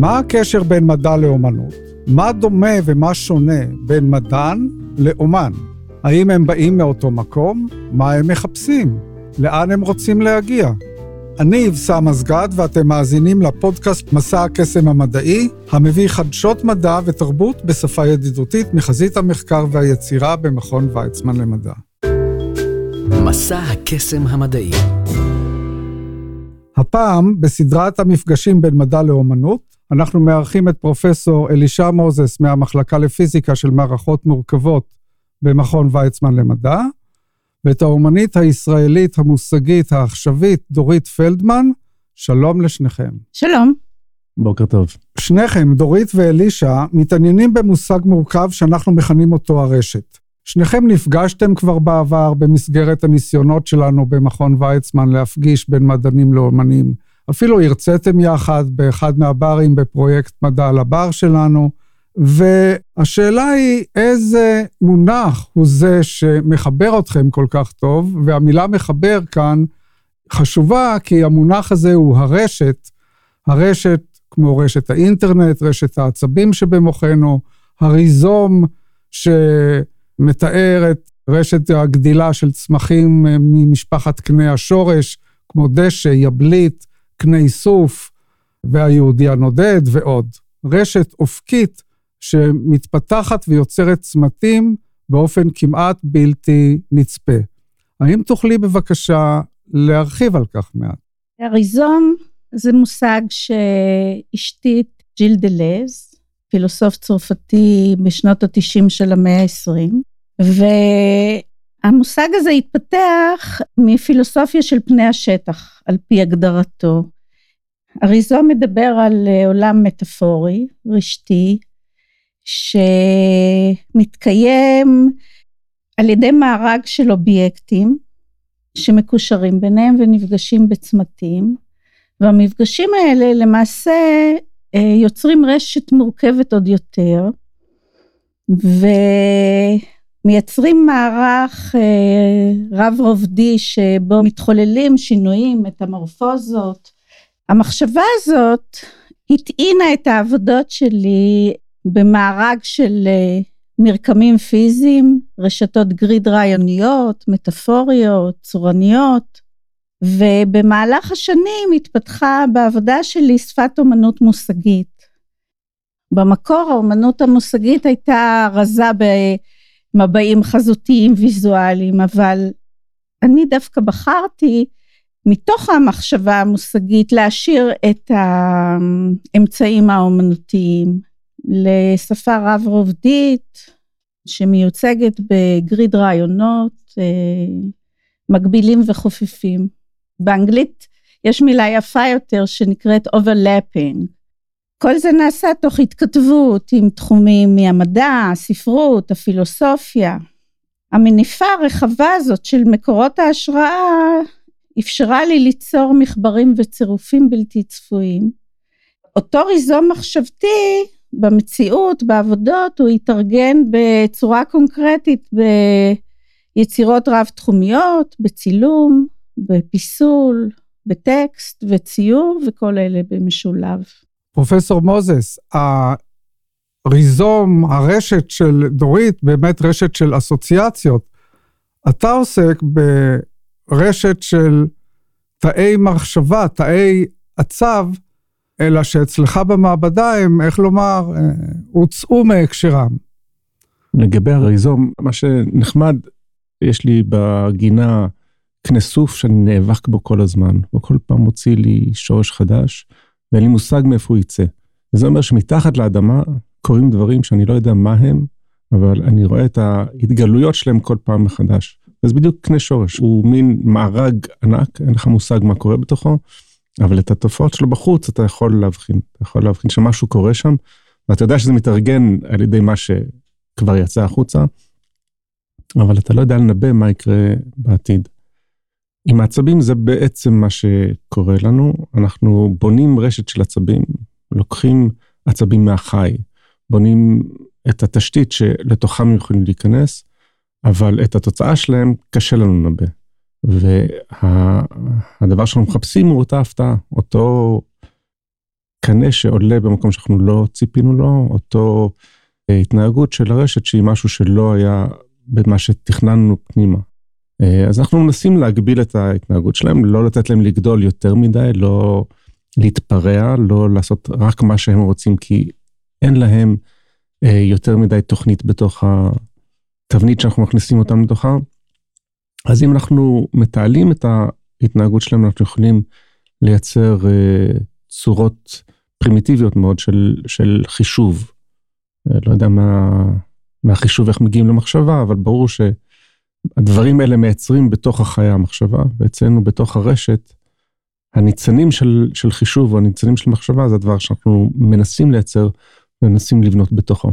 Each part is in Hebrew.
מה הקשר בין מדע לאומנות? מה דומה ומה שונה בין מדען לאומן? האם הם באים מאותו מקום? מה הם מחפשים? לאן הם רוצים להגיע? אני אבסה מזגד ואתם מאזינים לפודקאסט מסע הקסם המדעי, המביא חדשות מדע ותרבות בשפה ידידותית מחזית המחקר והיצירה במכון ויצמן למדע. מסע הקסם המדעי. הפעם בסדרת המפגשים בין מדע לאומנות, אנחנו מארחים את פרופסור אלישע מוזס מהמחלקה לפיזיקה של מערכות מורכבות במכון ויצמן למדע, ואת האומנית הישראלית המושגית העכשווית דורית פלדמן. שלום לשניכם. שלום. בוקר טוב. שניכם, דורית ואלישע, מתעניינים במושג מורכב שאנחנו מכנים אותו הרשת. שניכם נפגשתם כבר בעבר במסגרת הניסיונות שלנו במכון ויצמן להפגיש בין מדענים לאומנים. אפילו הרציתם יחד באחד מהברים בפרויקט מדע על הבר שלנו, והשאלה היא איזה מונח הוא זה שמחבר אתכם כל כך טוב, והמילה מחבר כאן חשובה כי המונח הזה הוא הרשת, הרשת כמו רשת האינטרנט, רשת העצבים שבמוחנו, הריזום שמתאר את רשת הגדילה של צמחים ממשפחת קני השורש, כמו דשא, יבלית, קני סוף והיהודי הנודד ועוד. רשת אופקית שמתפתחת ויוצרת צמתים באופן כמעט בלתי נצפה. האם תוכלי בבקשה להרחיב על כך מעט? הריזום זה מושג שהשתית ז'יל דלז, פילוסוף צרפתי משנות ה-90 של המאה ה-20, והמושג הזה התפתח מפילוסופיה של פני השטח, על פי הגדרתו. הריזום מדבר על עולם מטאפורי, רשתי, שמתקיים על ידי מארג של אובייקטים שמקושרים ביניהם ונפגשים בצמתים, והמפגשים האלה למעשה יוצרים רשת מורכבת עוד יותר, ומייצרים מערך רב-רובדי שבו מתחוללים שינויים, מטמורפוזות. המחשבה הזאת התעינה את העבודות שלי במארג של מרקמים פיזיים, רשתות גריד רעיוניות, מטאפוריות, צורניות, ובמהלך השנים התפתחה בעבודה שלי שפת אומנות מושגית. במקור האומנות המושגית הייתה רזה במבעים חזותיים ויזואליים, אבל אני דווקא בחרתי מתוך המחשבה המושגית להשאיר את האמצעים האומנותיים, לשפה רב רובדית שמיוצגת בגריד רעיונות מקבילים וחופפים. באנגלית יש מילה יפה יותר שנקראת overlapping. כל זה נעשה תוך התכתבות עם תחומים מהמדע, הספרות, הפילוסופיה. המניפה הרחבה הזאת של מקורות ההשראה אפשרה לי ליצור מחברים וצירופים בלתי צפויים. אותו ריזום מחשבתי במציאות, בעבודות, הוא התארגן בצורה קונקרטית ביצירות רב-תחומיות, בצילום, בפיסול, בטקסט וציור, וכל אלה במשולב. פרופסור מוזס, הריזום, הרשת של דורית, באמת רשת של אסוציאציות. אתה עוסק ברשת של תאי מחשבה, תאי עצב, אלא שאצלך במעבדה הם, איך לומר, הוצאו מהקשרם. לגבי הריזום, מה שנחמד, יש לי בגינה כנסוף שאני נאבק בו כל הזמן, וכל פעם מוציא לי שורש חדש, ואין לי מושג מאיפה הוא יצא. וזה אומר שמתחת לאדמה קוראים דברים שאני לא יודע מה הם, אבל אני רואה את ההתגלויות שלהם כל פעם מחדש. אז בדיוק כנה שורש, הוא מין מארג ענק, אין לך מושג מה קורה בתוכו, אבל את התופעות שלו בחוץ אתה יכול להבחין, אתה יכול להבחין שמשהו קורה שם, ואתה יודע שזה מתארגן על ידי מה שכבר יצא החוצה, אבל אתה לא יודע לנבא מה יקרה בעתיד. עם העצבים זה בעצם מה שקורה לנו, אנחנו בונים רשת של עצבים, לוקחים עצבים מהחי, בונים את התשתית שלתוכם יכולים להיכנס, אבל את התוצאה שלהם קשה לנו לנבא. והדבר שאנחנו מחפשים הוא אותה הפתעה, אותו מקנה שעולה במקום שאנחנו לא ציפינו לו, אותו התנהגות של הרשת שהיא משהו שלא היה במה שתכננו פנימה. אז אנחנו מנסים להגביל את ההתנהגות שלהם, לא לתת להם לגדול יותר מדי, לא להתפרע, לא לעשות רק מה שהם רוצים, כי אין להם יותר מדי תוכנית בתוך התבנית שאנחנו מכניסים אותם לתוכה. אז אם אנחנו מתעלים את ההתנהגות שלהם, אנחנו יכולים לייצר צורות פרימיטיביות מאוד של חישוב. לא יודע מה חישוב, איך מגיעים למחשבה, אבל ברור שהדברים האלה מייצרים בתוך החיה המחשבה, ואצלנו בתוך הרשת, הניצנים של חישוב, או הניצנים של מחשבה, זה הדבר שאנחנו מנסים לייצר, מנסים לבנות בתוכו.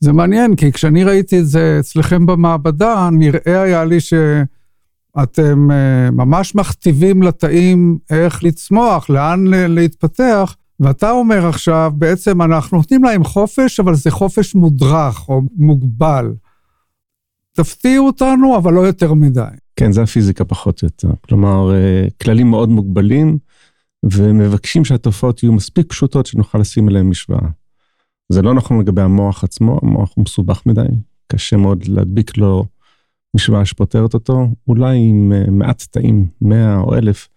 זה מעניין, כי כשאני ראיתי את זה אצלכם במעבדה, נראה היה לי שאתם ממש מכתיבים לתאים איך לצמוח, לאן להתפתח, ואתה אומר עכשיו, בעצם אנחנו נותנים להם חופש, אבל זה חופש מודרך או מוגבל. תפתיעו אותנו, אבל לא יותר מדי. כן, זה הפיזיקה פחות יותר. כלומר, כללים מאוד מוגבלים, ומבקשים שהתופעות יהיו מספיק פשוטות שנוכל לשים אליהם משוואה. זה לא נכון לגבי המוח עצמו, המוח הוא מסובך מדי, קשה מאוד להדביק לו משוואה שפותרת אותו, אולי עם מעט תאים, 100 או 1,000,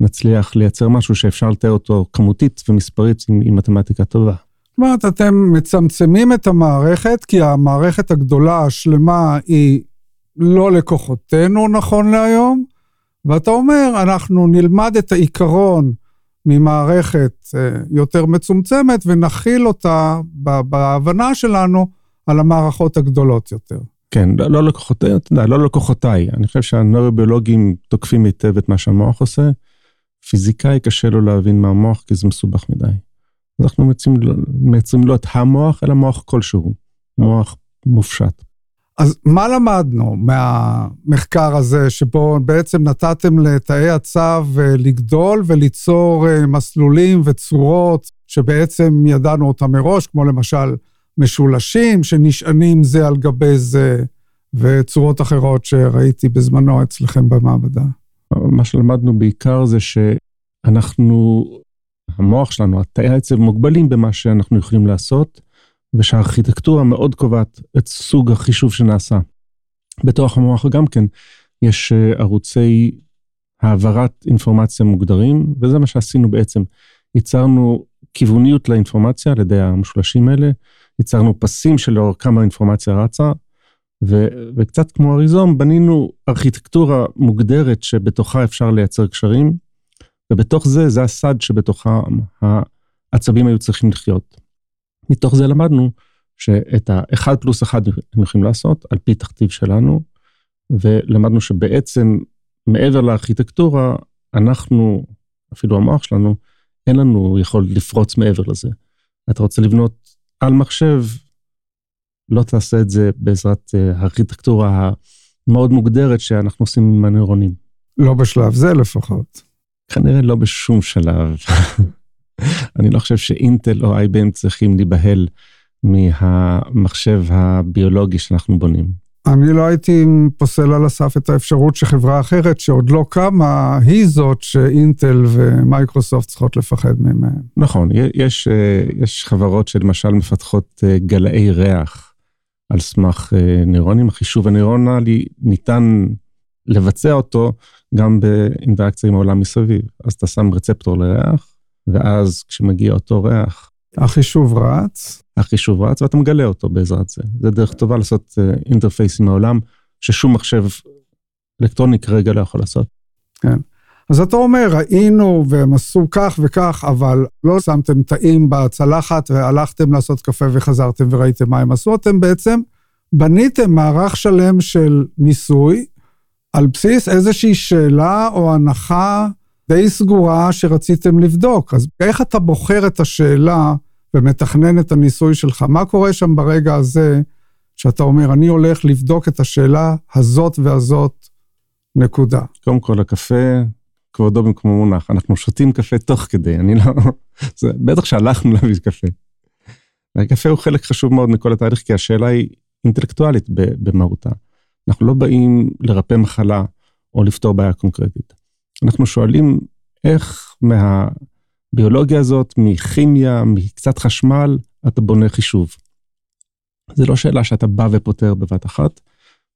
נצליח לייצר משהו שאפשר לתאר אותו כמותית ומספרית עם מתמטיקה טובה. זאת אומרת, אתם מצמצמים את המערכת, כי המערכת הגדולה, השלמה, היא לא לכוחותינו נכון להיום, ואתה אומר, אנחנו נלמד את העיקרון ממערכת יותר מצומצמת, ונחיל אותה בהבנה שלנו על המערכות הגדולות יותר. כן, לא לקוחותיי. אני חושב שהנוירוביולוגים תוקפים היטב את מה שהמוח עושה, פיזיקאי קשה לו להבין מה המוח, כי זה מסובך מדי. אז אנחנו מייצרים לו את המוח, אלא מוח כלשהו, מוח מופשט. אז מה למדנו מהמחקר הזה, שבו בעצם נתתם לתאי הצב לגדול וליצור מסלולים וצורות, שבעצם ידענו אותם מראש, כמו למשל משולשים, שנשענים זה על גבי זה, וצורות אחרות שראיתי בזמנו אצלכם במעבדה? מה שלמדנו בעיקר זה שאנחנו, המוח שלנו, התאי העצב מוגבלים במה שאנחנו יכולים לעשות, ושהארכיטקטורה מאוד קובעת את סוג החישוב שנעשה. בתוך המוח גם כן יש ערוצי העברת אינפורמציה מוגדרים, וזה מה שעשינו בעצם. ייצרנו כיווניות לאינפורמציה על ידי המשולשים האלה, ייצרנו פסים שלאורכם האינפורמציה רצה, וקצת כמו הריזום, בנינו ארכיטקטורה מוגדרת שבתוכה אפשר לייצר קשרים, ובתוך זה הסד שבתוכה העצבים היו צריכים לחיות. מתוך זה למדנו שאת ה-1 פלוס 1 הם יכולים לעשות, על פי תכתיב שלנו, ולמדנו שבעצם מעבר לארכיטקטורה, אנחנו, אפילו המוח שלנו, אין לנו יכול לפרוץ מעבר לזה. אתה רוצה לבנות על מחשב, לא תעשה את זה בעזרת הארכיטקטורה המאוד מוגדרת שאנחנו עושים עם הנוירונים. לא בשלב זה לפחות. כנראה לא בשום שלב. אני לא חושב שאינטל או IBM צריכים להיבהל מהמחשב הביולוגי שאנחנו בונים. אני לא הייתי פוסל על הסף את האפשרות שחברה אחרת שעוד לא קמה, היא זאת שאינטל ומייקרוסופט צריכות לפחד ממהם. נכון, יש חברות שלמשל מפתחות גלאי ריח על סמך נוירונים. החישוב הנוירונלי ניתן לבצע אותו גם באינטראקציה עם העולם מסביב. אז אתה שם רצפטור לריח, ואז כשמגיע אותו ריח... החישוב רץ, ואתה מגלה אותו בעזרת זה. זה דרך טובה לעשות אינטרפייס עם העולם, ששום מחשב אלקטרוני כרגע לא יכול לעשות. כן. אז אתה אומר, ראינו והם עשו כך וכך, אבל לא שמתם תאים בצלחת, והלכתם לעשות קפה וחזרתם וראיתם מה הם עשו. אתם בעצם בניתם מערך שלם של ניסוי, על בסיס איזושהי שאלה או הנחה, די סגורה שרציתם לבדוק. אז איך אתה בוחר את השאלה ומתכנן את הניסוי שלך? מה קורה שם ברגע הזה שאתה אומר, אני הולך לבדוק את השאלה הזאת והזאת, נקודה? קודם כל, הקפה, כבודו במקומו מונח. אנחנו שותים קפה תוך כדי, אני לא... בטח שהלכנו להביא קפה. הקפה הוא חלק חשוב מאוד מכל התהליך, כי השאלה היא אינטלקטואלית במהותה. אנחנו לא באים לרפא מחלה או לפתור בעיה קונקרטית. אנחנו שואלים איך הביולוגיה הזאת, מכימיה, מקצת חשמל, אתה בונה חישוב. זה לא שאלה שאתה בא ופותר בבת אחת.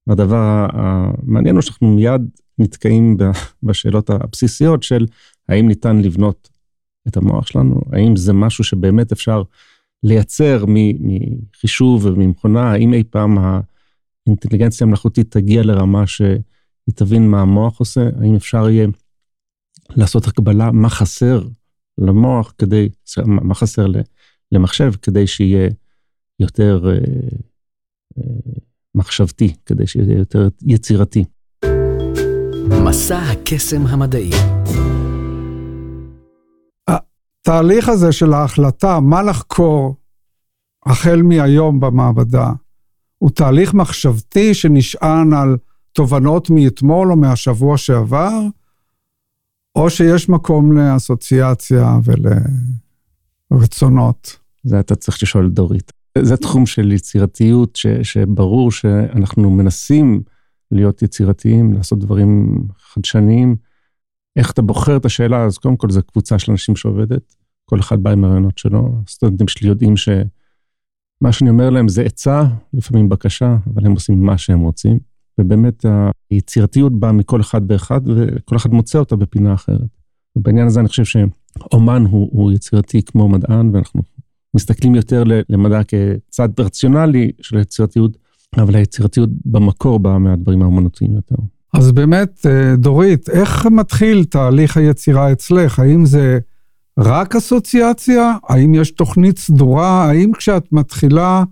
הדבר המעניין הוא שאנחנו מיד נתקעים בשאלות הבסיסיות של האם ניתן לבנות את המוח שלנו, האם זה משהו שבאמת אפשר לייצר מחישוב וממכונה, האם אי פעם האינטליגנציה המלאכותית תגיע לרמה שהיא תבין מה המוח עושה, האם אפשר יהיה לעשות הקבלה מה חסר למוח, מה חסר למחשב, כדי שיהיה יותר מחשבתי, כדי שיהיה יותר יצירתי. מסע הקסם המדעי. התהליך הזה של ההחלטה מה לחקור החל מהיום במעבדה, הוא תהליך מחשבתי שנשען על תובנות מאתמול או מהשבוע שעבר, או שיש מקום לאסוציאציה ולרצונות? זה אתה צריך לשאול דורית. זה תחום של יצירתיות, שברור שאנחנו מנסים להיות יצירתיים, לעשות דברים חדשניים. איך אתה בוחר את השאלה? אז קודם כל, זו קבוצה של אנשים שעובדת, כל אחד בא עם הרעיונות שלו. הסטודנטים שלי יודעים שמה שאני אומר להם זה עצה, לפעמים בקשה, אבל הם עושים מה שהם רוצים. ובאמת היצירתיות באה מכל אחד באחד, וכל אחד מוצא אותה בפינה אחרת. ובעניין הזה אני חושב שאומן הוא יצירתי כמו מדען, ואנחנו מסתכלים יותר למדע כצד רציונלי של היצירתיות, אבל היצירתיות במקור באה מהדברים האומנותיים יותר. אז באמת, דורית, איך מתחיל תהליך היצירה אצלך? האם זה רק אסוציאציה? האם יש תוכנית סדורה? האם כשאת מתחילה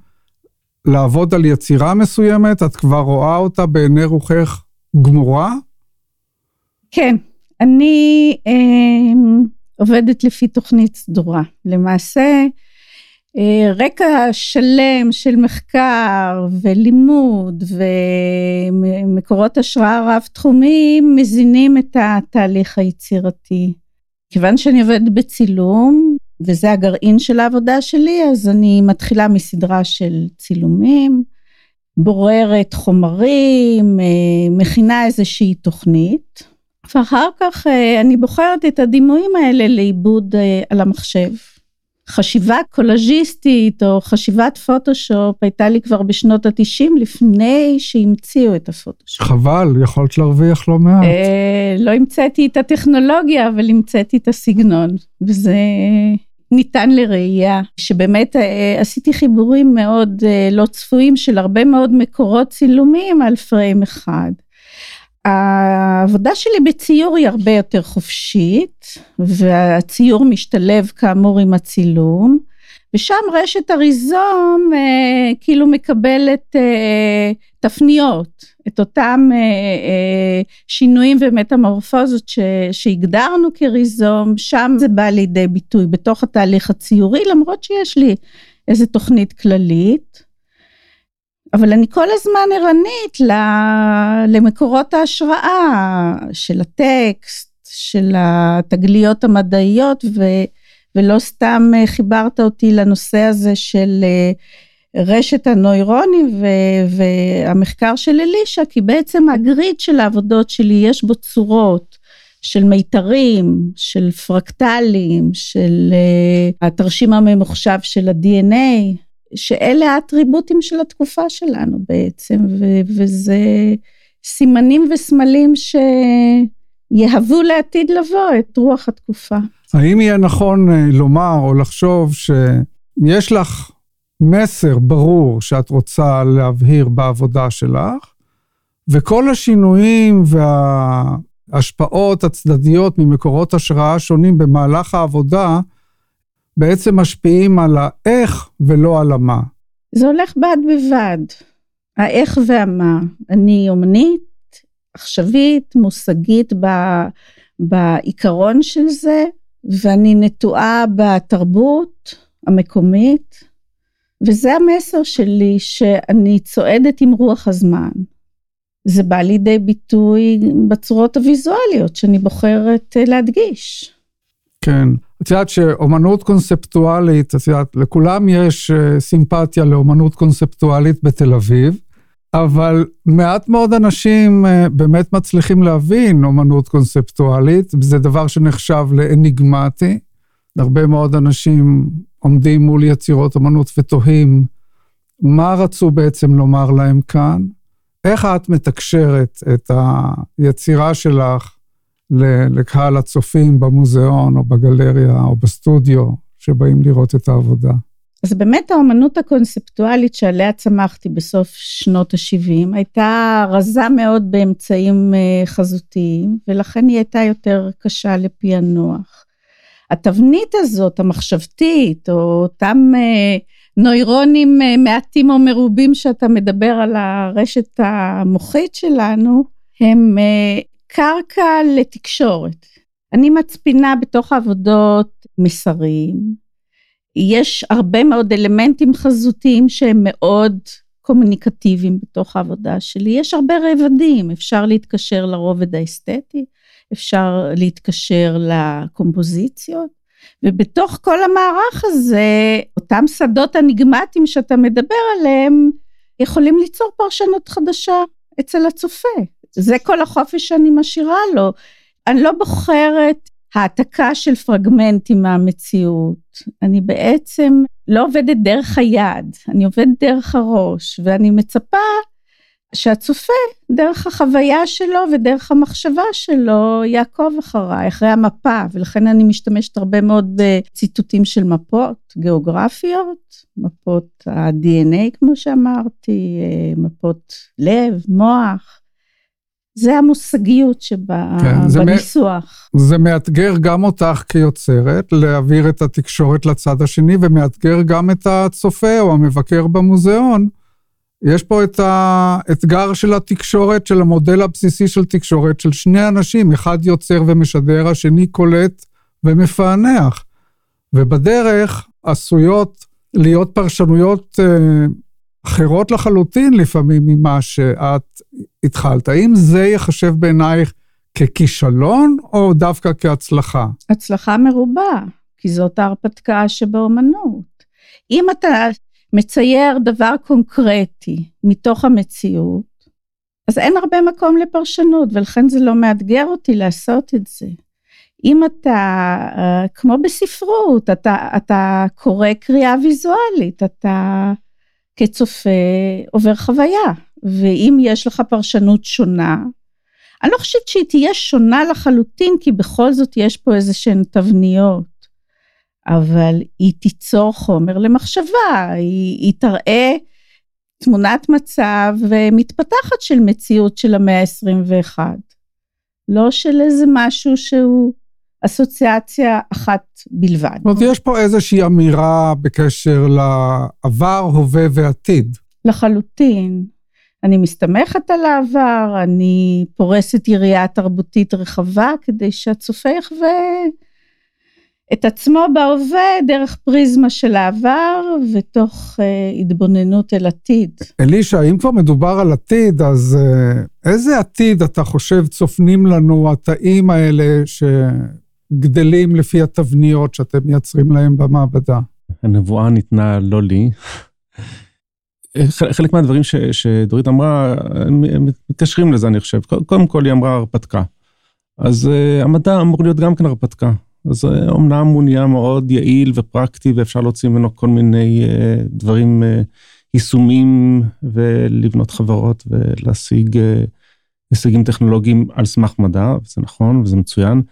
לעבוד על יצירה מסוימת, את כבר רואה אותה בעיני רוחך גמורה? כן, אני עובדת לפי תוכנית סדורה. למעשה, רקע שלם של מחקר ולימוד ומקורות השראה רב-תחומיים מזינים את התהליך היצירתי. כיוון שאני עובדת בצילום, וזה הגרעין של העבודה שלי, אז אני מתחילה מסדרה של צילומים, בוררת חומרים, מכינה איזושהי תוכנית, ואחר כך אני בוחרת את הדימויים האלה לעיבוד על המחשב. חשיבה קולאז'יסטית או חשיבת פוטושופ הייתה לי כבר בשנות ה-90, לפני שהמציאו את הפוטושופ. חבל, יכולת להרוויח לא מעט. לא המצאתי את הטכנולוגיה, אבל המצאתי את הסגנון, וזה ניתן לראייה, שבאמת עשיתי חיבורים מאוד לא צפויים, של הרבה מאוד מקורות צילומים על פריים אחד. העבודה שלי בציור היא הרבה יותר חופשית, והציור משתלב כאמור עם הצילום, ושם רשת הריזום כאילו מקבלת תפניות, את אותם שינויים ומטמורפוזות שהגדרנו כריזום, שם זה בא לידי ביטוי בתוך התהליך הציורי, למרות שיש לי איזו תוכנית כללית, אבל אני כל הזמן ערנית למקורות ההשראה של הטקסט, של התגליות המדעיות, ולא סתם חיברת אותי לנושא הזה של רשת הנוירונים, והמחקר של אלישה, כי בעצם הגריד של העבודות שלי, יש בו צורות של מיתרים, של פרקטלים, של התרשים הממוחשב של ה-DNA, שאלה האטריבוטים של התקופה שלנו בעצם, וזה סימנים וסמלים שיהוו לעתיד לבוא את רוח התקופה. האם יהיה נכון לומר או לחשוב שיש לך מסר ברור שאת רוצה להבהיר בעבודה שלך, וכל השינויים וההשפעות הצדדיות ממקורות השראה שונים במהלך העבודה, בעצם משפיעים על האיך ולא על המה. זה הולך בד בבד, האיך והמה. אני אומנית, עכשווית, מושגית בעיקרון של זה, ואני נטועה בתרבות המקומית, וזה המסר שלי שאני צועדת עם רוח הזמן. זה בא לידי ביטוי בצורות הוויזואליות שאני בוחרת להדגיש. כן. את יודעת שאומנות קונספטואלית, את יודעת, לכולם יש סימפתיה לאומנות קונספטואלית בתל אביב, אבל מעט מאוד אנשים באמת מצליחים להבין אומנות קונספטואלית, זה דבר שנחשב לאניגמטי, הרבה מאוד אנשים עומדים מול יצירות אמנות ותוהים, מה רצו בעצם לומר להם כאן? איך את מתקשרת את היצירה שלך לקהל הצופים במוזיאון או בגלריה או בסטודיו שבאים לראות את העבודה? אז באמת האמנות הקונספטואלית שעליה צמחתי בסוף שנות ה-70 הייתה רזה מאוד באמצעים חזותיים, ולכן היא הייתה יותר קשה לפענוח. התבנית הזאת, המחשבתית, או אותם נוירונים מעטים או מרובים שאתה מדבר על הרשת המוחית שלנו, הם קרקע לתקשורת. אני מצפינה בתוך העבודות מסרים, יש הרבה מאוד אלמנטים חזותיים שהם מאוד קומוניקטיביים בתוך העבודה שלי. יש הרבה רבדים, אפשר להתקשר לרובד האסתטי, אפשר להתקשר לקומפוזיציות, ובתוך כל המערך הזה, אותם שדות אניגמטיים שאתה מדבר עליהם, יכולים ליצור פרשנות חדשה אצל הצופה. זה כל החופש שאני משאירה לו. אני לא בוחרת העתקה של פרגמנטים מהמציאות, אני בעצם לא עובדת דרך היד, אני עובדת דרך הראש, ואני מצפה שהצופה דרך החוויה שלו ודרך המחשבה שלו יעקוב אחריי, אחרי המפה, ולכן אני משתמשת הרבה מאוד בציטוטים של מפות גיאוגרפיות, מפות ה-DNA כמו שאמרתי, מפות לב, מוח, זה המושגיות שבניסוח. זה מאתגר גם אותך כיוצרת, להעביר את התקשורת לצד השני, ומאתגר גם את הצופה או המבקר במוזיאון. יש פה את האתגר של התקשורת, של המודל הבסיסי של תקשורת, של שני אנשים, אחד יוצר ומשדר, השני קולט ומפענח. ובדרך עשויות להיות פרשנויות אחרות לחלוטין לפעמים ממה שאת התחלת. האם זה יחשב בעינייך ככישלון או דווקא כהצלחה? הצלחה מרובה, כי זאת ההרפתקה שבאומנות. אם אתה מצייר דבר קונקרטי מתוך המציאות, אז אין הרבה מקום לפרשנות, ולכן זה לא מאתגר אותי לעשות את זה. אם אתה, כמו בספרות, אתה קורא קריאה ויזואלית, אתה כצופה עובר חוויה, ואם יש לך פרשנות שונה, אני לא חושבת שהיא תהיה שונה לחלוטין, כי בכל זאת יש פה איזשהן תבניות, אבל היא תיצור חומר למחשבה, היא תראה תמונת מצב מתפתחת של מציאות של המאה ה-21, לא של איזה משהו שהוא אסוציאציה אחת בלבד. זאת אומרת, יש פה איזושהי אמירה בקשר לעבר, הווה ועתיד. לחלוטין. אני מסתמכת על העבר, אני פורסת יריעה תרבותית רחבה, כדי שהצופה יחווה את עצמו בהווה, דרך פריזמה של העבר, ותוך התבוננות אל עתיד. אלישה, אם כבר מדובר על עתיד, אז איזה עתיד אתה חושב צופנים לנו התאים האלה גדלים לפי התבניות שאתם מייצרים להם במעבדה? הנבואה ניתנה לא לי. חלק מהדברים שדורית אמרה, הם מתקשרים לזה אני חושב. קודם כל היא אמרה הרפתקה. אז המדע אמור להיות גם כן הרפתקה. אז אומנם הוא נהיה מאוד יעיל ופרקטי, ואפשר להוציא ממנו כל מיני דברים, יישומים, ולבנות חברות, ולהשיג הישגים טכנולוגיים על סמך מדע, וזה נכון וזה מצוין,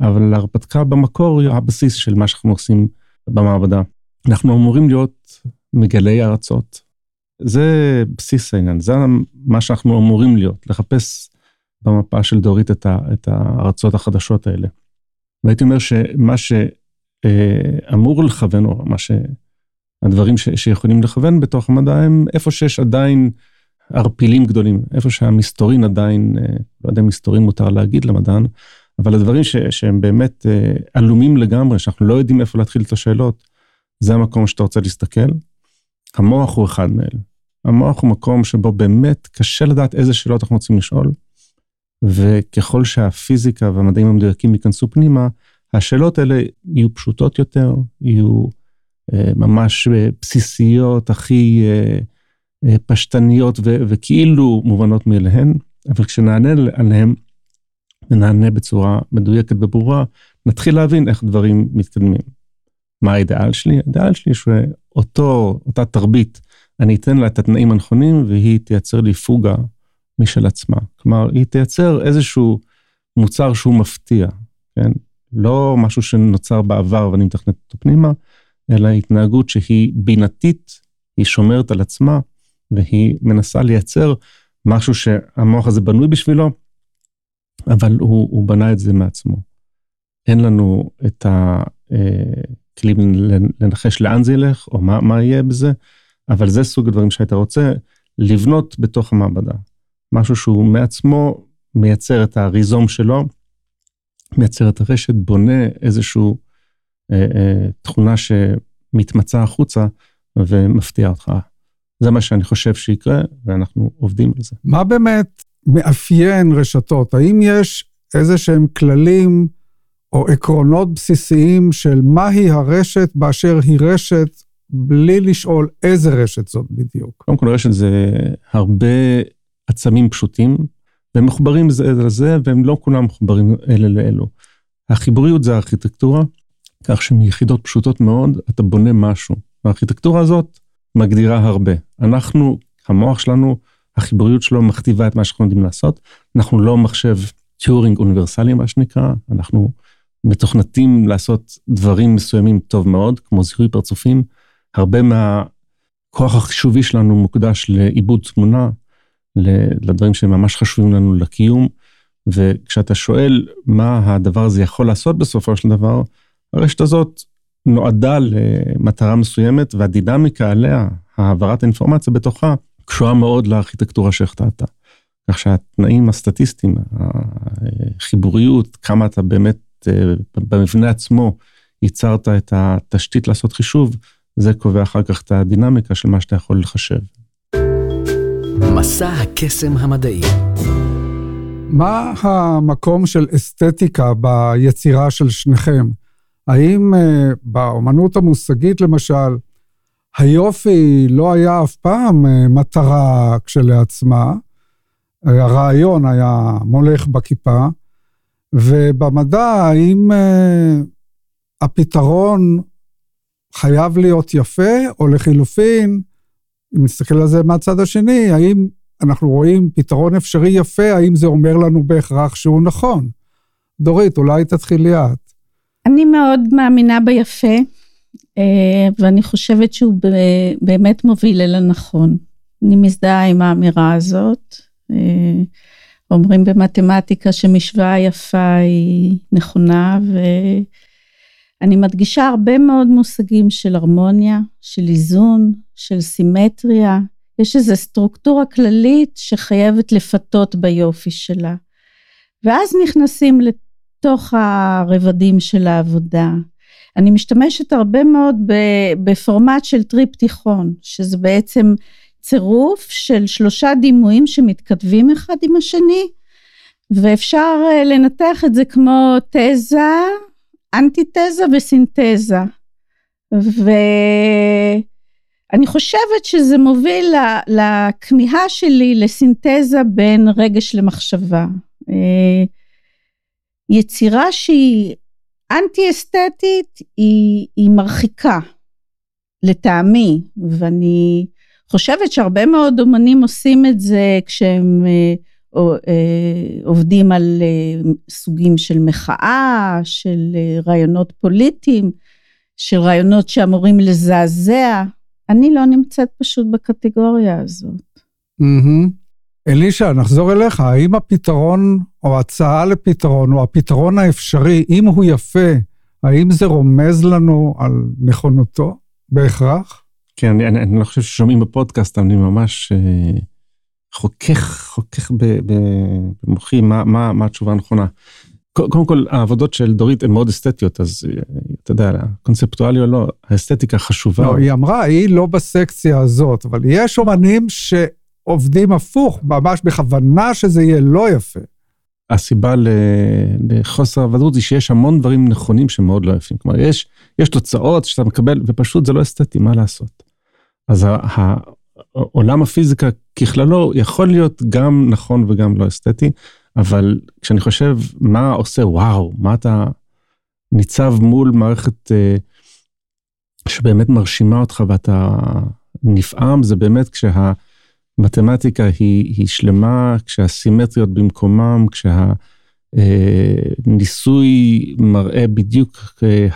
אבל ההרפתקה במקור היא הבסיס של מה שאנחנו עושים במעבדה. אנחנו אמורים להיות מגלי ארצות. זה בסיס העניין, זה מה שאנחנו אמורים להיות, לחפש במפה של דורית את הארצות החדשות האלה. והייתי אומר שמה שאמור לכוון, או מה שהדברים שיכולים לכוון בתוך המדע, הם איפה שיש עדיין ערפילים גדולים, איפה שהמסתורין עדיין, לא יודע אם מסתורין מותר להגיד למדען, אבל הדברים שהם באמת אלומים לגמרי, שאנחנו לא יודעים איפה להתחיל את השאלות, זה המקום שאתה רוצה להסתכל. המוח הוא אחד מאלה. המוח הוא מקום שבו באמת קשה לדעת איזה שאלות אנחנו רוצים לשאול, וככל שהפיזיקה והמדעים המדויקים ייכנסו פנימה, השאלות האלה יהיו פשוטות יותר, יהיו ממש בסיסיות, הכי פשטניות, וכאילו מובנות מאליהן, אבל כשנענה עליהן, ונענה בצורה מדויקת וברורה, נתחיל להבין איך דברים מתקדמים. מה האידאל שלי? האידאל שלי שאותה תרבית, אני אתן לה את התנאים הנכונים, והיא תייצר לי פוגה משל עצמה. כלומר, היא תייצר איזשהו מוצר שהוא מפתיע, כן? לא משהו שנוצר בעבר ואני מתכנת אותו פנימה, אלא התנהגות שהיא בינתית, היא שומרת על עצמה, והיא מנסה לייצר משהו שהמוח הזה בנוי בשבילו, אבל הוא בנה את זה מעצמו. אין לנו את הכלים לנחש לאן זה ילך, או מה יהיה בזה, אבל זה סוג הדברים שהיית רוצה לבנות בתוך המעבדה. משהו שהוא מעצמו מייצר את הריזום שלו, מייצר את הרשת, בונה איזשהו תכונה שמתמצא החוצה ומפתיע אותך. זה מה שאני חושב שיקרה, ואנחנו עובדים על זה. מה באמת מאפיין רשתות? האם יש איזה שהם כללים או עקרונות בסיסיים של מהי הרשת באשר היא רשת, בלי לשאול איזה רשת זאת בדיוק? קודם כל, רשת זה הרבה עצמים פשוטים, והם מחוברים זה לזה, והם לא כולם מחוברים אלה לאלו. החיבוריות זה הארכיטקטורה, כך שמיחידות פשוטות מאוד, אתה בונה משהו. והארכיטקטורה הזאת מגדירה הרבה. אנחנו, המוח שלנו, החיבוריות שלו מכתיבה את מה שאנחנו יודעים לעשות. אנחנו לא מחשב טיורינג אוניברסלי, מה שנקרא. אנחנו מתוכנתים לעשות דברים מסוימים טוב מאוד, כמו זיהוי פרצופים. הרבה מהכוח החישובי שלנו מוקדש לעיבוד תמונה, לדברים שממש חשובים לנו לקיום, וכשאתה שואל מה הדבר הזה יכול לעשות בסופו של דבר, הרשת הזאת נועדה למטרה מסוימת, והדינמיקה עליה, העברת האינפורמציה בתוכה, קשורה מאוד לארכיטקטורה שהכתעת. כך שהתנאים הסטטיסטיים, החיבוריות, כמה אתה באמת, במבנה עצמו, ייצרת את התשתית לעשות חישוב, זה קובע אחר כך את הדינמיקה של מה שאתה יכול לחשב. מסע הקסם המדעי. מה המקום של אסתטיקה ביצירה של שניכם? האם באמנות המושגית למשל, היופי לא היה אף פעם מטרה כשלעצמה, הרעיון היה מולך בכיפה, ובמדע האם הפתרון חייב להיות יפה או לחילופין, אם נסתכל על זה מהצד השני, האם אנחנו רואים פתרון אפשרי יפה, האם זה אומר לנו בהכרח שהוא נכון? דורית, אולי תתחילי את. אני מאוד מאמינה ביפה, ואני חושבת שהוא באמת מוביל אל הנכון. אני מזדהה עם האמירה הזאת. אומרים במתמטיקה שמשוואה יפה היא נכונה, ואני מדגישה הרבה מאוד מושגים של הרמוניה, של איזון, של סימטריה. יש איזו סטרוקטורה כללית שחייבת לפתות ביופי שלה. ואז נכנסים לתוך הרבדים של העבודה. אני משתמשת הרבה מאוד בפורמט של טריפטיכון, שזה בעצם צירוף של 3 דימויים שמתכתבים אחד עם השני, ואפשר לנתח את זה כמו תזה, אנטיתזה וסינתזה. ואני חושבת שזה מוביל לכמיהה שלי לסינתזה בין רגש למחשבה. יצירה שהיא אנטי-אסתטית, היא מרחיקה, לטעמי, ואני חושבת שהרבה מאוד אומנים עושים את זה, כשהם עובדים על סוגים של מחאה, של רעיונות פוליטיים, של רעיונות שאמורים לזעזע, אני לא נמצאת פשוט בקטגוריה הזאת. אלישה, נחזור אליך, האם הפתרון או הצעה לפתרון או הפתרון האפשרי, אם הוא יפה, האם זה רומז לנו על נכונותו בהכרח? כן, אני לא חושב ששומעים בפודקאסט, אני ממש חוכך במוחי מה התשובה הנכונה. קודם כל, העבודות של דורית הן מאוד אסתטיות, אז אתה יודע, קונספטואלי או לא, האסתטיקה חשובה. לא, היא אמרה, היא לא בסקציה הזאת, אבל יש אומנים עובדים הפוך, ממש בכוונה שזה יהיה לא יפה. הסיבה לחוסר הוודאות היא שיש המון דברים נכונים שמאוד לא יפים. כלומר, יש תוצאות שאתה מקבל, ופשוט זה לא אסתטי, מה לעשות? אז העולם הפיזיקה ככללו יכול להיות גם נכון וגם לא אסתטי, אבל כשאני חושב מה עושה, וואו, מה אתה ניצב מול מערכת שבאמת מרשימה אותך ואתה נפעם, זה באמת כשהמתמטיקה היא שלמה, כשהסימטריות במקומם, כשהניסוי מראה בדיוק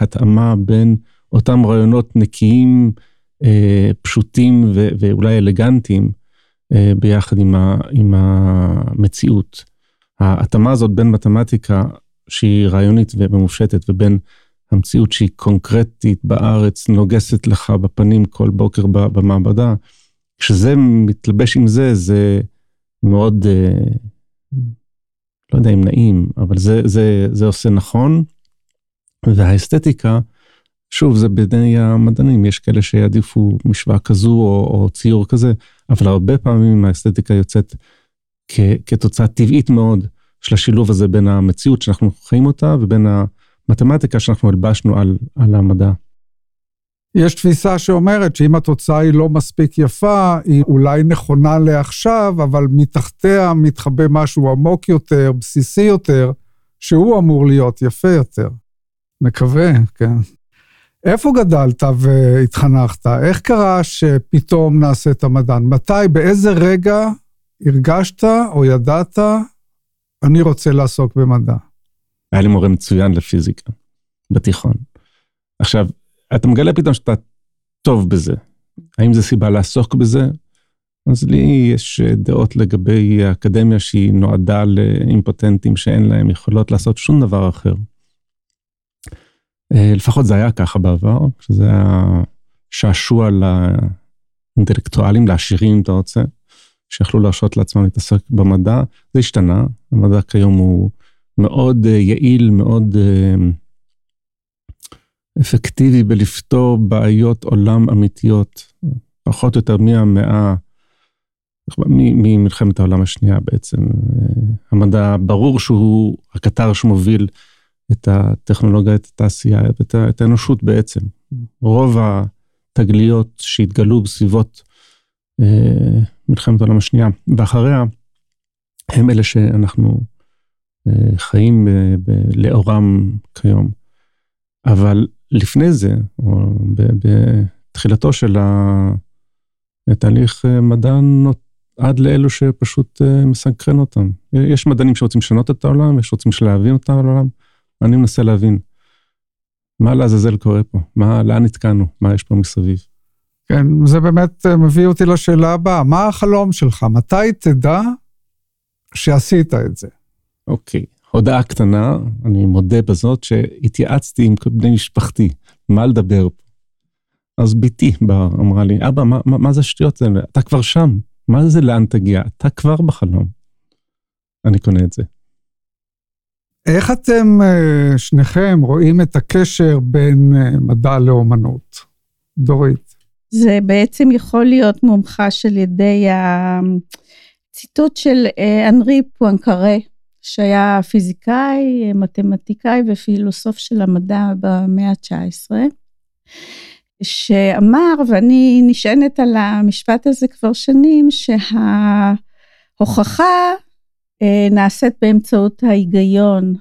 התאמה בין אותם רעיונות נקיים, פשוטים ואולי אלגנטיים, ביחד עם המציאות. ההתאמה הזאת בין מתמטיקה שהיא רעיונית ומופשטת, ובין המציאות שהיא קונקרטית בארץ, נוגסת לך בפנים כל בוקר במעבדה, כשזה מתלבש עם זה, זה מאוד, לא יודע אם נעים, אבל זה עושה נכון, והאסתטיקה, שוב, זה בידי המדענים, יש כאלה שיעדיפו משוואה כזו או ציור כזה, אבל הרבה פעמים האסתטיקה יוצאת כתוצאה טבעית מאוד של השילוב הזה בין המציאות שאנחנו חיים אותה, ובין המתמטיקה שאנחנו הלבשנו על המדע. יש תפיסה שאומרת שאם התוצאה היא לא מספיק יפה, היא אולי נכונה לעכשיו, אבל מתחתיה מתחבא משהו עמוק יותר, בסיסי יותר, שהוא אמור להיות יפה יותר. נקווה, כן. איפה גדלת והתחנכת? איך קרה שפתאום נעשית מדען? מתי, באיזה רגע הרגשת או ידעת, אני רוצה לעסוק במדע? היה לי מורה מצוין לפיזיקה, בתיכון. עכשיו, אתה מגלה פתאום שאתה טוב בזה. האם זה סיבה לעסוק בזה? אז לי יש דעות לגבי האקדמיה שהיא נועדה לאימפוטנטים שאין להם יכולות לעשות שום דבר אחר. לפחות זה היה ככה בעבר, שזה היה שעשוע לאינטלקטואלים, לעשירים אם אתה רוצה, שיכלו להרשות לעצמם להתעסק במדע. זה השתנה, המדע כיום הוא מאוד יעיל, מאוד אפקטיבי בלפתור בעיות עולם אמיתיות, פחות או יותר מהמאה, ממלחמת העולם השנייה בעצם. המדע ברור שהוא הקטר שמוביל את הטכנולוגיה, את התעשייה, את האנושות בעצם. רוב התגליות שהתגלו בסביבות מלחמת העולם השנייה, ואחריה, הם אלה שאנחנו חיים לאורם כיום. אבל לפני זה, או בתחילתו של התהליך מדען, עד לאלו שפשוט מסקרן אותם. יש מדענים שרוצים לשנות את העולם, יש רוצים להבין אותם על העולם, אני מנסה להבין, מה לעזאזל קורה פה? לאן התקענו? מה יש פה מסביב? כן, זה באמת מביא אותי לשאלה הבאה, מה החלום שלך? מתי תדע שעשית את זה? אוקיי, הודעה קטנה, אני מודה בזאת, שהתייעצתי עם בני משפחתי, מה לדבר פה? אז ביתי אמרה לי, אבא, מה זה שטויות? אתה כבר שם, מה זה לאן תגיע? אתה כבר בחלום. אני קונה את זה. איך אתם שניכם רואים את הקשר בין מדע לאומנות? דורית. זה בעצם יכול להיות מומחש על ידי הציטוט של אנרי פואנקרה, שהיה פיזיקאי, מתמטיקאי ופילוסוף של המדע במאה ה-19, שאמר, ואני נשענת על המשפט הזה כבר שנים, שההוכחה נעשית באמצעות ההיגיון,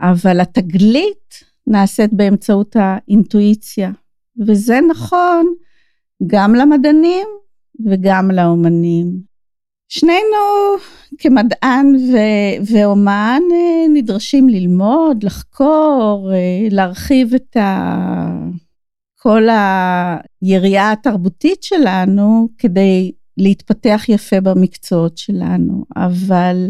אבל התגלית נעשית באמצעות האינטואיציה. וזה נכון גם למדענים וגם לאומנים. שנינו כמדען ואומן נדרשים ללמוד, לחקור, להרחיב את כל היריעה התרבותית שלנו כדי להתפתח יפה במקצועות שלנו, אבל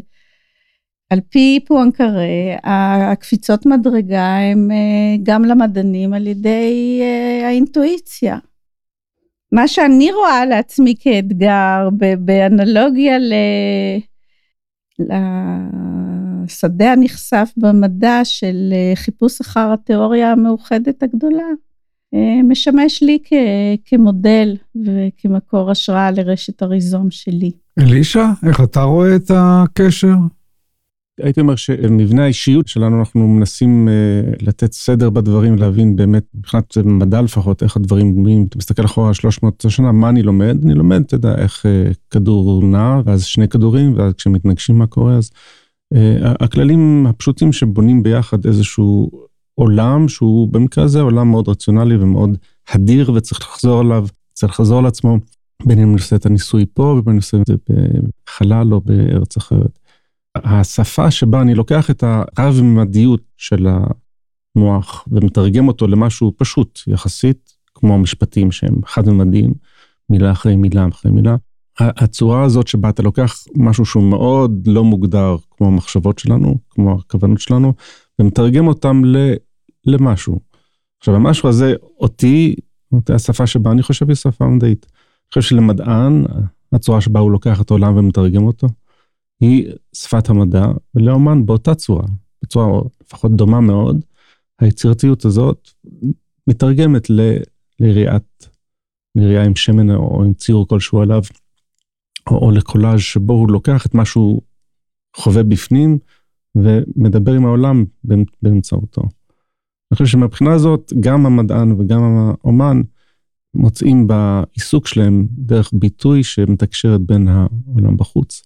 על פי פואנקרה, הקפיצות מדרגה הם גם למדענים על ידי האינטואיציה. מה שאני רואה לעצמי כאתגר, באנלוגיה לשדה הנחשף במדע של חיפוש אחר התיאוריה המאוחדת הגדולה, משמש לי כמודל וכמקור השראה לרשת הריזום שלי. אלישה, איך אתה רואה את הקשר? הייתי אומר שמבנה האישיות שלנו, אנחנו מנסים לתת סדר בדברים, להבין באמת, מבחינת מדע לפחות, איך הדברים בנויים. אתה מסתכל אחורה 300 שנה, מה אני לומד? אני לומד, אתה יודע, איך כדור נע, ואז שני כדורים, ואז כשמתנגשים מה קורה, אז הכללים הפשוטים שבונים ביחד איזשהו עולם, שהוא במקרה הזה עולם מאוד רציונלי ומאוד הדיר וצריך לחזור עליו, צריך לחזור על עצמו, בין אם נעשה את הניסוי פה, ובין אם נעשה את זה בחלל או בארץ אחרת. השפה שבה אני לוקח את הרב-ממדיות של המוח, ומתרגם אותו למשהו פשוט יחסית, כמו המשפטים שהם חד-ממדיים, מילה אחרי מילה אחרי מילה, הצורה הזאת שבה אתה לוקח משהו שהוא מאוד לא מוגדר, כמו המחשבות שלנו, כמו הכוונות שלנו, ומתרגם אותם למשהו. עכשיו, המשהו הזה, אותי השפה שבה אני חושב היא שפה מדעית. אני חושב שלמדען, הצורה שבה הוא לוקח את העולם ומתרגם אותו, היא שפת המדע, ולאומן באותה צורה, בצורה לפחות דומה מאוד, היצירתיות הזאת מתרגמת לראייה עם שמן או עם ציור כלשהו עליו, או לקולאז' שבו הוא לוקח את מה שהוא חווה בפנים, ומדבר עם העולם באמצעותו. אני חושב שמבחינה הזאת, גם המדען וגם האומן, מוצאים בעיסוק שלהם דרך ביטוי שמתקשרת בין העולם בחוץ,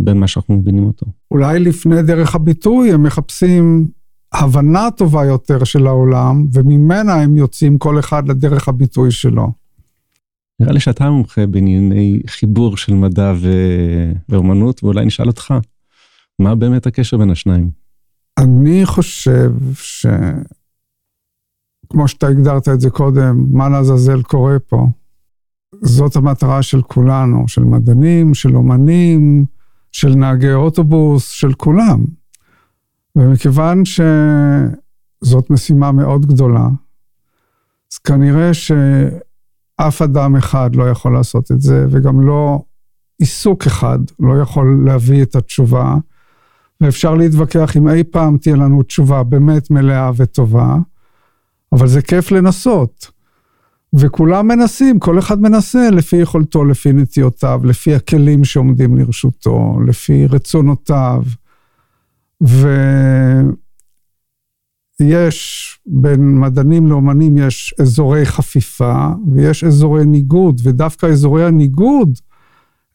בין מה שאנחנו מבינים אותו. אולי לפני דרך הביטוי, הם מחפשים הבנה טובה יותר של העולם, וממנה הם יוצאים כל אחד לדרך הביטוי שלו. נראה לי שאתה מומחה בענייני חיבור של מדע ואומנות, ואולי נשאל אותך, מה באמת הקשר בין השניים? אני חושב ש... כמו שאתה הגדרת את זה קודם, מה לעזאזל קורה פה? זאת המטרה של כולנו, של מדענים, של אומנים, של נהגי אוטובוס, של כולם. ומכיוון שזאת משימה מאוד גדולה, אז כנראה שאף אדם אחד לא יכול לעשות את זה, וגם לא עיסוק אחד לא יכול להביא את התשובה, ואפשר להתווכח אם אי פעם תהיה לנו תשובה באמת מלאה וטובה, אבל זה כיף לנסות, וכולם מנסים, כל אחד מנסה לפי יכולתו, לפי נטיותיו, לפי הכלים שעומדים לרשותו, לפי רצונותיו, ויש, בין מדענים לאומנים יש אזורי חפיפה, ויש אזורי ניגוד, ודווקא אזורי הניגוד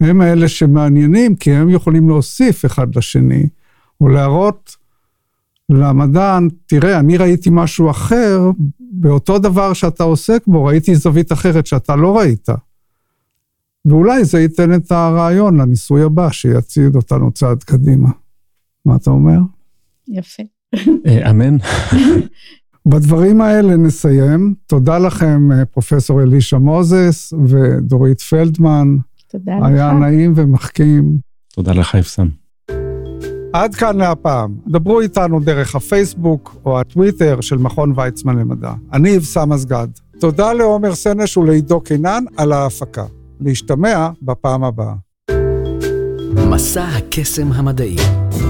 הם האלה שמעניינים, כי הם יכולים להוסיף אחד לשני, ולהראות למדען, תראה, אני ראיתי משהו אחר, באותו דבר שאתה עוסק בו, ראיתי זווית אחרת שאתה לא ראית. ואולי זה ייתן את הרעיון לניסוי הבא, שיציד אותנו צעד קדימה. מה אתה אומר? יפה. אמן. בדברים האלה נסיים. תודה לכם, פרופסור אלישע מוזס ודורית פלדמן. תודה לך. היה נעים ומחכים. תודה לך, יפסם. עד כאן להפעם. דברו איתנו דרך הפייסבוק או הטוויטר של מכון ויצמן למדע. אני יבסם אסגד. תודה לעומר סנש ולעידו קינן על ההפקה. להשתמע בפעם הבאה. מסע הקסם המדעי.